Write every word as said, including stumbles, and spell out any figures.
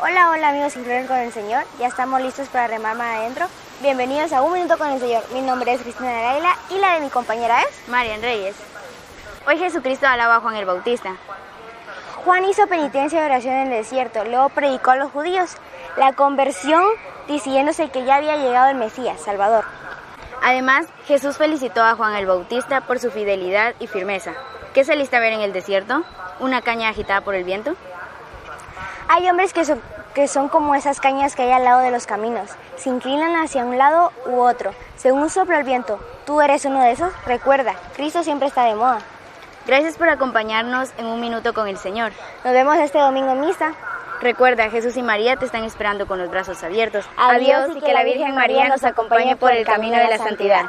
Hola, hola amigos Un Minuto con el Señor, ya estamos listos para remar más adentro. Bienvenidos a Un Minuto con el Señor. Mi nombre es Cristina de Aguila y la de mi compañera es Marian Reyes. Hoy Jesucristo alaba a Juan el Bautista. Juan hizo penitencia y oración en el desierto, luego predicó a los judíos la conversión, diciéndose que ya había llegado el Mesías, Salvador. Además, Jesús felicitó a Juan el Bautista por su fidelidad y firmeza. ¿Qué se alista a ver en el desierto? ¿Una caña agitada por el viento? Hay hombres que son, que son como esas cañas que hay al lado de los caminos. Se inclinan hacia un lado u otro, según sopla el viento. ¿Tú eres uno de esos? Recuerda, Cristo siempre está de moda. Gracias por acompañarnos en Un Minuto con el Señor. Nos vemos este domingo en misa. Recuerda, Jesús y María te están esperando con los brazos abiertos. Adiós, Adiós y que, que la Virgen María nos acompañe por el camino de la santidad.